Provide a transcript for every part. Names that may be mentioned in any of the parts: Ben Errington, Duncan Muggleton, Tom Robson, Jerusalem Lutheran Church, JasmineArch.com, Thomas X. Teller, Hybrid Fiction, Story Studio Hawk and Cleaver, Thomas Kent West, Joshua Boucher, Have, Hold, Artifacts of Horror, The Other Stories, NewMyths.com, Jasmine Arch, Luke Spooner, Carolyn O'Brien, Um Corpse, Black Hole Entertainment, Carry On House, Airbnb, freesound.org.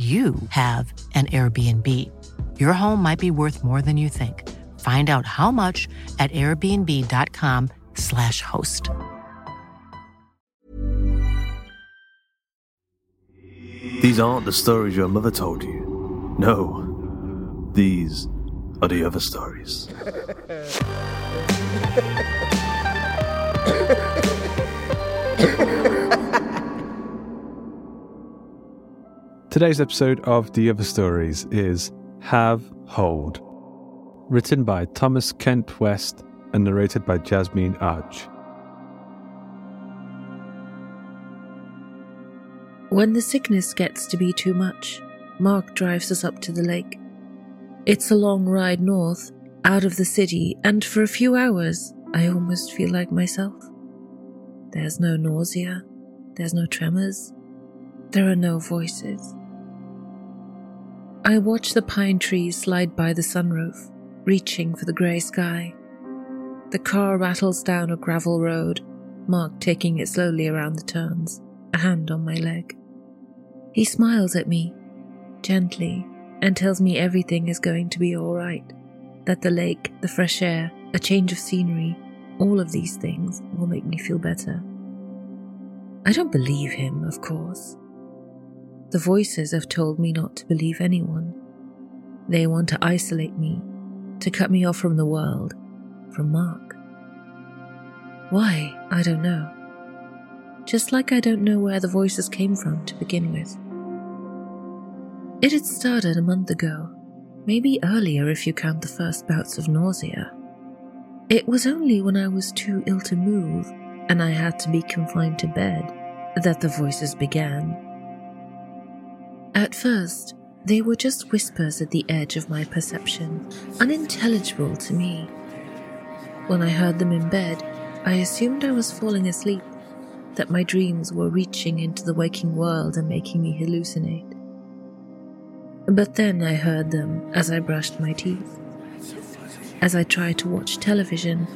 you have an Airbnb. Your home might be worth more than you think. Find out how much at airbnb.com/host. These aren't the stories your mother told you. No, these are the other stories. Today's episode of The Other Stories is Have, Hold, written by Thomas Kent West and narrated by Jasmine Arch. When the sickness gets to be too much, Mark drives us up to the lake. It's a long ride north, out of the city, and for a few hours I almost feel like myself. There's no nausea, there's no tremors, there are no voices. I watch the pine trees slide by the sunroof, reaching for the grey sky. The car rattles down a gravel road, Mark taking it slowly around the turns, a hand on my leg. He smiles at me, gently, and tells me everything is going to be all right, that the lake, the fresh air, a change of scenery, all of these things will make me feel better. I don't believe him, of course. The voices have told me not to believe anyone. They want to isolate me, to cut me off from the world, from Mark. Why, I don't know. Just like I don't know where the voices came from to begin with. It had started a month ago, maybe earlier if you count the first bouts of nausea. It was only when I was too ill to move and I had to be confined to bed that the voices began. At first, they were just whispers at the edge of my perception, unintelligible to me. When I heard them in bed, I assumed I was falling asleep, that my dreams were reaching into the waking world and making me hallucinate. But then I heard them as I brushed my teeth, as I tried to watch television.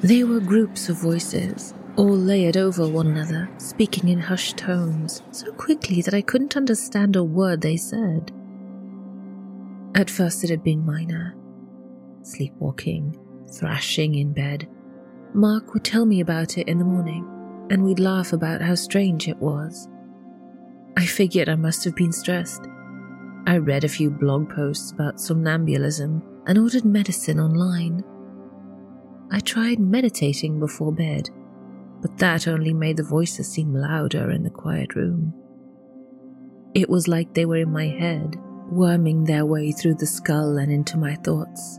They were groups of voices, all layered over one another, speaking in hushed tones, so quickly that I couldn't understand a word they said. At first it had been minor. Sleepwalking, thrashing in bed. Mark would tell me about it in the morning, and we'd laugh about how strange it was. I figured I must have been stressed. I read a few blog posts about somnambulism and ordered medicine online. I tried meditating before bed, but that only made the voices seem louder in the quiet room. It was like they were in my head, worming their way through the skull and into my thoughts.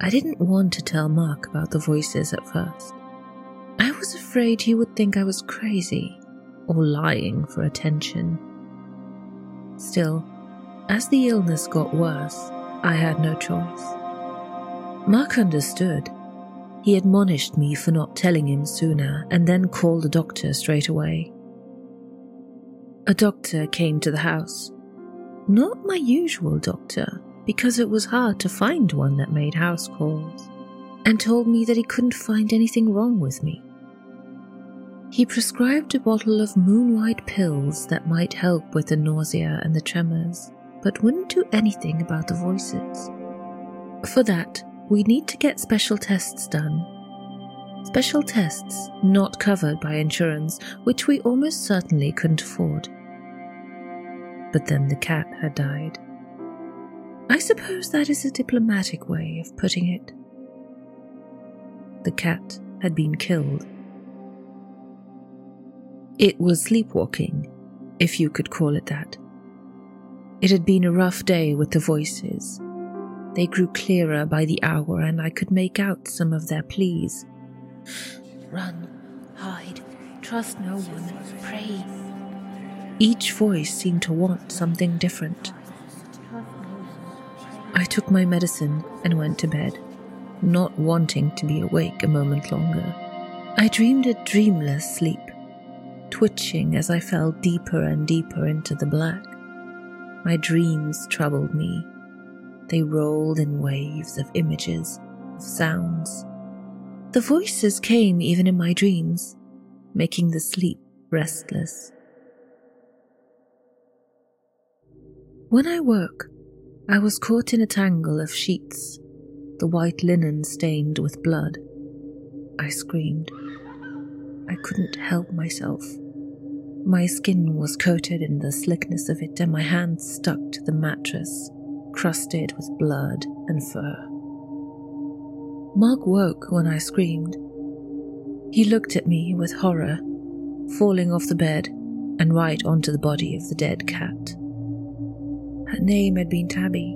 I didn't want to tell Mark about the voices at first. I was afraid he would think I was crazy or lying for attention. Still, as the illness got worse, I had no choice. Mark understood. He admonished me for not telling him sooner and then called a doctor straight away. A doctor came to the house. Not my usual doctor, because it was hard to find one that made house calls, and told me that he couldn't find anything wrong with me. He prescribed a bottle of moonlight pills that might help with the nausea and the tremors, but wouldn't do anything about the voices. For that, we need to get special tests done. Special tests not covered by insurance, which we almost certainly couldn't afford. But then the cat had died. I suppose that is a diplomatic way of putting it. The cat had been killed. It was sleepwalking, if you could call it that. It had been a rough day with the voices. They grew clearer by the hour, and I could make out some of their pleas. Run, hide, trust no one, pray. Each voice seemed to want something different. I took my medicine and went to bed, not wanting to be awake a moment longer. I dreamed a dreamless sleep, twitching as I fell deeper and deeper into the black. My dreams troubled me. They rolled in waves of images, of sounds. The voices came even in my dreams, making the sleep restless. When I woke, I was caught in a tangle of sheets, the white linen stained with blood. I screamed. I couldn't help myself. My skin was coated in the slickness of it, and my hands stuck to the mattress, crusted with blood and fur. Mark woke when I screamed. He looked at me with horror, falling off the bed and right onto the body of the dead cat. Her name had been Tabby,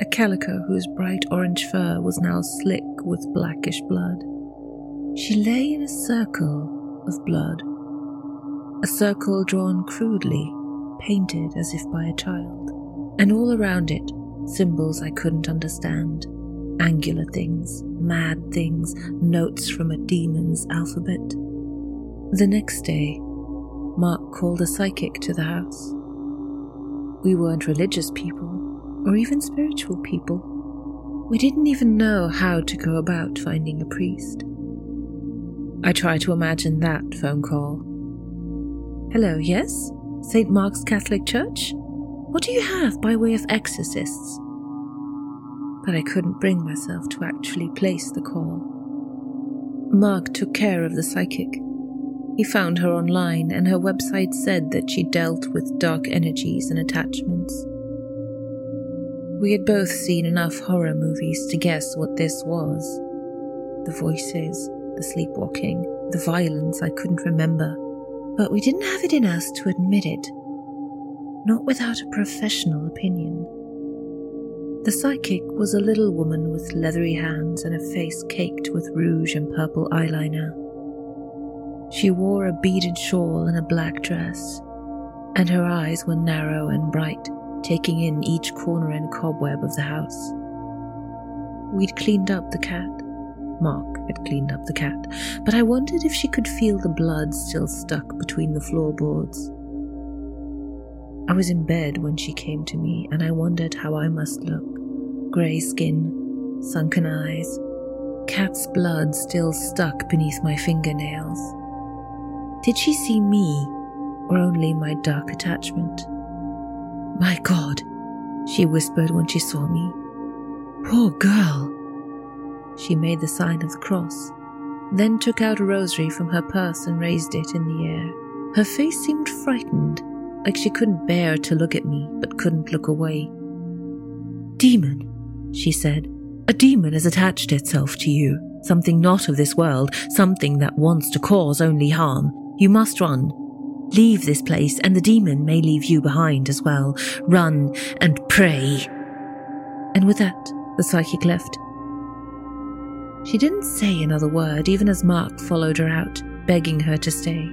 a calico whose bright orange fur was now slick with blackish blood. She lay in a circle of blood, a circle drawn crudely, painted as if by a child. And all around it, symbols I couldn't understand. Angular things, mad things, notes from a demon's alphabet. The next day, Mark called a psychic to the house. We weren't religious people, or even spiritual people. We didn't even know how to go about finding a priest. I try to imagine that phone call. Hello, yes? St. Mark's Catholic Church? What do you have by way of exorcists? But I couldn't bring myself to actually place the call. Mark took care of the psychic. He found her online, and her website said that she dealt with dark energies and attachments. We had both seen enough horror movies to guess what this was. The voices, the sleepwalking, the violence I couldn't remember. But we didn't have it in us to admit it. Not without a professional opinion. The psychic was a little woman with leathery hands and a face caked with rouge and purple eyeliner. She wore a beaded shawl and a black dress, and her eyes were narrow and bright, taking in each corner and cobweb of the house. We'd cleaned up the cat. Mark had cleaned up the cat, but I wondered if she could feel the blood still stuck between the floorboards. I was in bed when she came to me, and I wondered how I must look. Grey skin, sunken eyes, cat's blood still stuck beneath my fingernails. Did she see me, or only my dark attachment? My God, she whispered when she saw me. Poor girl. She made the sign of the cross, then took out a rosary from her purse and raised it in the air. Her face seemed frightened, like she couldn't bear to look at me, but couldn't look away. Demon, she said. A demon has attached itself to you. Something not of this world. Something that wants to cause only harm. You must run. Leave this place and the demon may leave you behind as well. Run and pray. And with that, the psychic left. She didn't say another word, even as Mark followed her out, begging her to stay.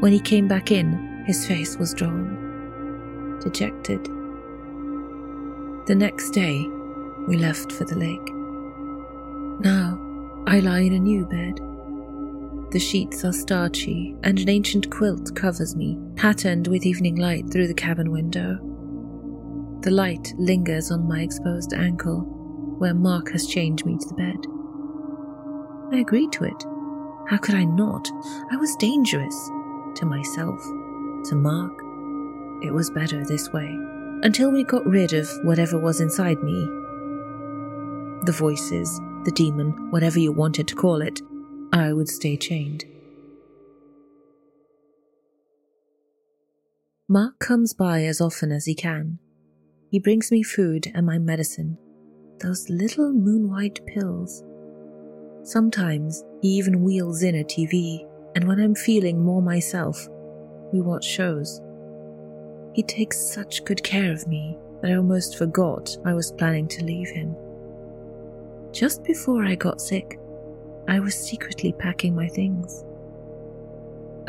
When he came back in, his face was drawn, dejected. The next day, we left for the lake. Now, I lie in a new bed. The sheets are starchy, and an ancient quilt covers me, patterned with evening light through the cabin window. The light lingers on my exposed ankle, where Mark has chained me to the bed. I agreed to it. How could I not? I was dangerous. To myself, to Mark. It was better this way, until we got rid of whatever was inside me. The voices, the demon, whatever you wanted to call it, I would stay chained. Mark comes by as often as he can. He brings me food and my medicine, those little moon-white pills. Sometimes he even wheels in a TV, and when I'm feeling more myself, we watch shows. He takes such good care of me that I almost forgot I was planning to leave him. Just before I got sick, I was secretly packing my things.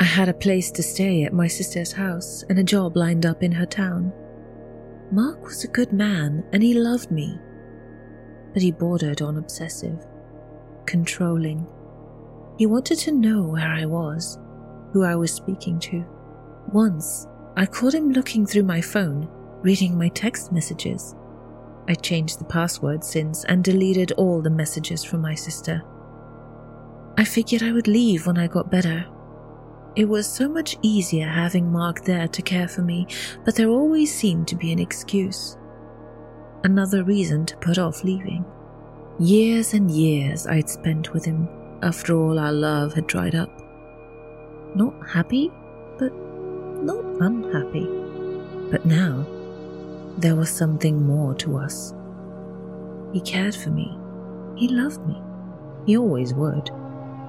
I had a place to stay at my sister's house and a job lined up in her town. Mark was a good man and he loved me, but he bordered on obsessive, controlling. He wanted to know where I was, who I was speaking to. Once, I caught him looking through my phone, reading my text messages. I changed the password since and deleted all the messages from my sister. I figured I would leave when I got better. It was so much easier having Mark there to care for me, but there always seemed to be an excuse. Another reason to put off leaving. Years and years I'd spent with him after all our love had dried up. Not happy, but not unhappy. But now, there was something more to us. He cared for me. He loved me. He always would.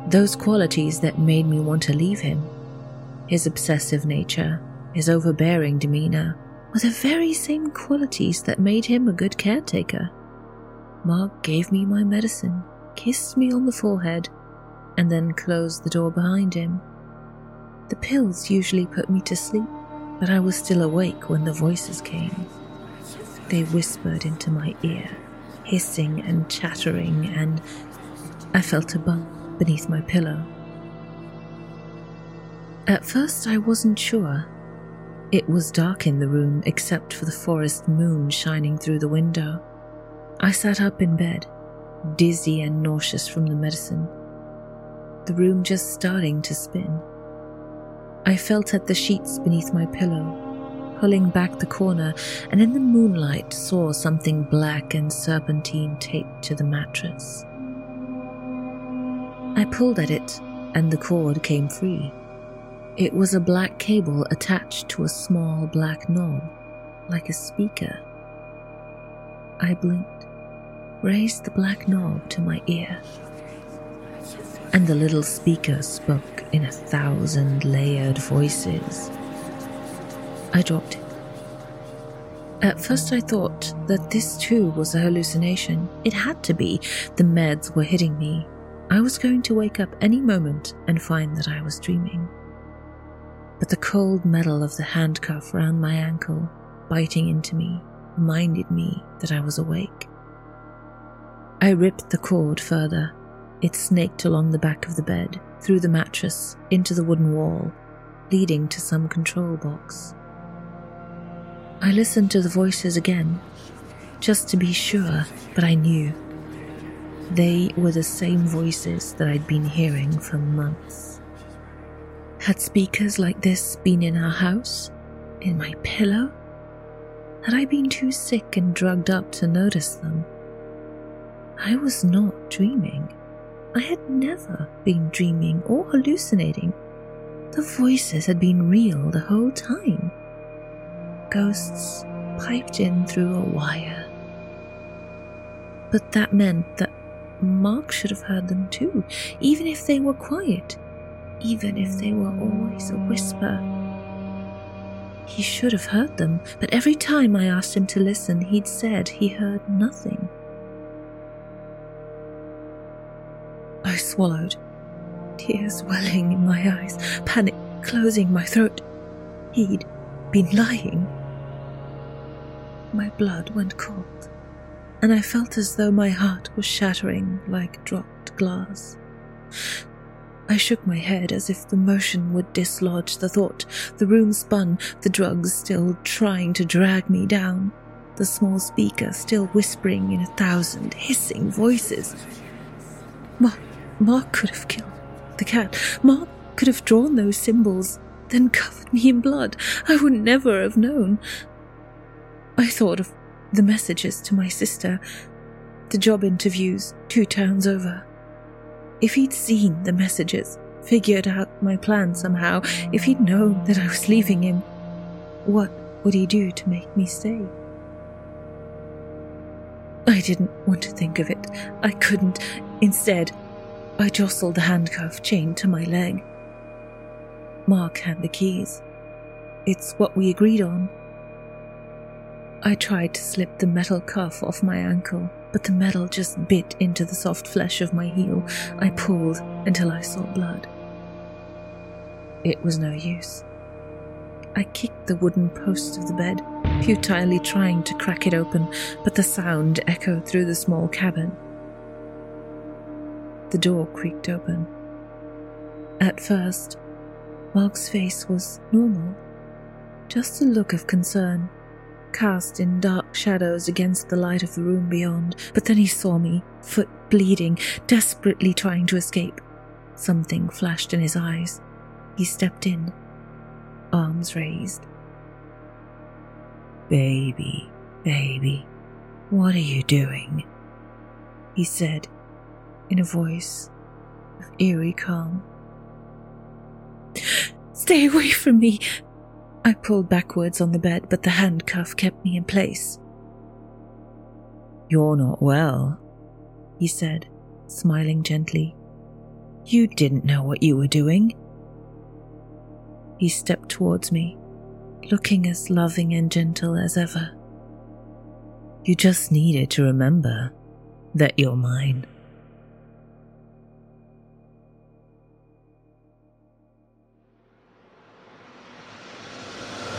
Those qualities that made me want to leave him, his obsessive nature, his overbearing demeanor, were the very same qualities that made him a good caretaker. Mark gave me my medicine, kissed me on the forehead, and then closed the door behind him. The pills usually put me to sleep, but I was still awake when the voices came. They whispered into my ear, hissing and chattering, and I felt a bump beneath my pillow. At first I wasn't sure. It was dark in the room except for the forest moon shining through the window. I sat up in bed, dizzy and nauseous from the medicine, the room just starting to spin. I felt at the sheets beneath my pillow, pulling back the corner, and in the moonlight saw something black and serpentine taped to the mattress. I pulled at it, and the cord came free. It was a black cable attached to a small black knob, like a speaker. I blinked, raised the black knob to my ear, and the little speaker spoke in 1,000 layered voices. I dropped it. At first I thought that this too was a hallucination. It had to be. The meds were hitting me. I was going to wake up any moment and find that I was dreaming. But the cold metal of the handcuff round my ankle, biting into me, reminded me that I was awake. I ripped the cord further. It snaked along the back of the bed, through the mattress, into the wooden wall, leading to some control box. I listened to the voices again, just to be sure, but I knew. They were the same voices that I'd been hearing for months. Had speakers like this been in our house? In my pillow? Had I been too sick and drugged up to notice them? I was not dreaming. I had never been dreaming or hallucinating. The voices had been real the whole time. Ghosts piped in through a wire. But that meant that Mark should have heard them too, even if they were quiet. even if they were always a whisper. He should have heard them, but every time I asked him to listen, he'd said he heard nothing. I swallowed, tears welling in my eyes, panic closing my throat. He'd been lying. My blood went cold, and I felt as though my heart was shattering like dropped glass. I shook my head as if the motion would dislodge the thought. The room spun, the drugs still trying to drag me down, the small speaker still whispering in 1,000 hissing voices. Mark could have killed the cat. Mark could have drawn those symbols, then covered me in blood. I would never have known. I thought of the messages to my sister, the job interviews 2 towns over. If he'd seen the messages, figured out my plan somehow, if he'd known that I was leaving him, what would he do to make me stay? I didn't want to think of it. I couldn't. Instead, I jostled the handcuff chained to my leg. Mark had the keys. It's what we agreed on. I tried to slip the metal cuff off my ankle, but the metal just bit into the soft flesh of my heel. I pulled until I saw blood. It was no use. I kicked the wooden post of the bed, futilely trying to crack it open, but the sound echoed through the small cabin. The door creaked open. At first, Mark's face was normal, just a look of concern, cast in dark shadows against the light of the room beyond, but then he saw me, foot bleeding, desperately trying to escape. Something flashed in his eyes. He stepped in, arms raised. Baby, what are you doing? He said, in a voice of eerie calm. Stay away from me! I pulled backwards on the bed, but the handcuff kept me in place. You're not well, he said, smiling gently. You didn't know what you were doing. He stepped towards me, looking as loving and gentle as ever. You just needed to remember that you're mine.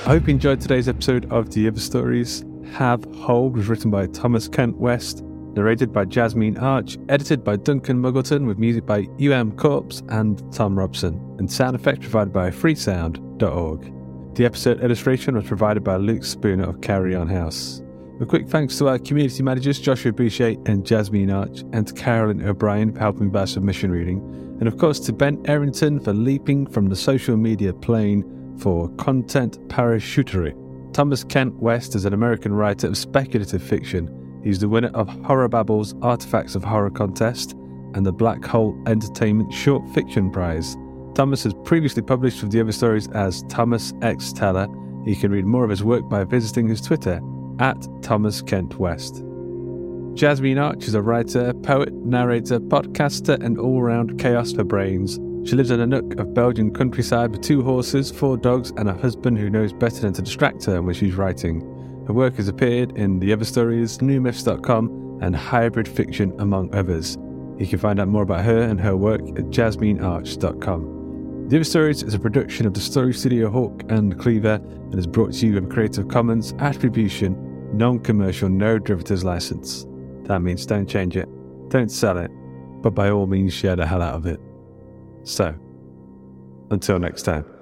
I hope you enjoyed today's episode of The Other Stories. Have, Hold was written by Thomas Kent West, narrated by Jasmine Arch, edited by Duncan Muggleton, with music by Um Corpse and Tom Robson, and sound effects provided by freesound.org. The episode illustration was provided by Luke Spooner of Carry On House. A quick thanks to our community managers Joshua Boucher and Jasmine Arch, and to Carolyn O'Brien for helping with our submission reading, and of course to Ben Errington for leaping from the social media plane for content parachutery. Thomas Kent West is an American writer of speculative fiction. He's the winner of Horror Babble's Artifacts of Horror contest and the Black Hole Entertainment Short Fiction Prize. Thomas has previously published with The Other Stories as Thomas X. Teller. You can read more of his work by visiting his Twitter at Thomas Kent West. Jasmine Arch is a writer, poet, narrator, podcaster, and all-round chaos for brains. She lives in a nook of Belgian countryside with 2 horses, 4 dogs and a husband who knows better than to distract her when she's writing. Her work has appeared in The Other Stories, NewMyths.com and Hybrid Fiction, among others. You can find out more about her and her work at JasmineArch.com. The Other Stories is a production of the Story Studio Hawk and Cleaver and is brought to you with Creative Commons Attribution, Non-Commercial, No Derivatives License. That means don't change it, don't sell it, but by all means share the hell out of it. So, until next time.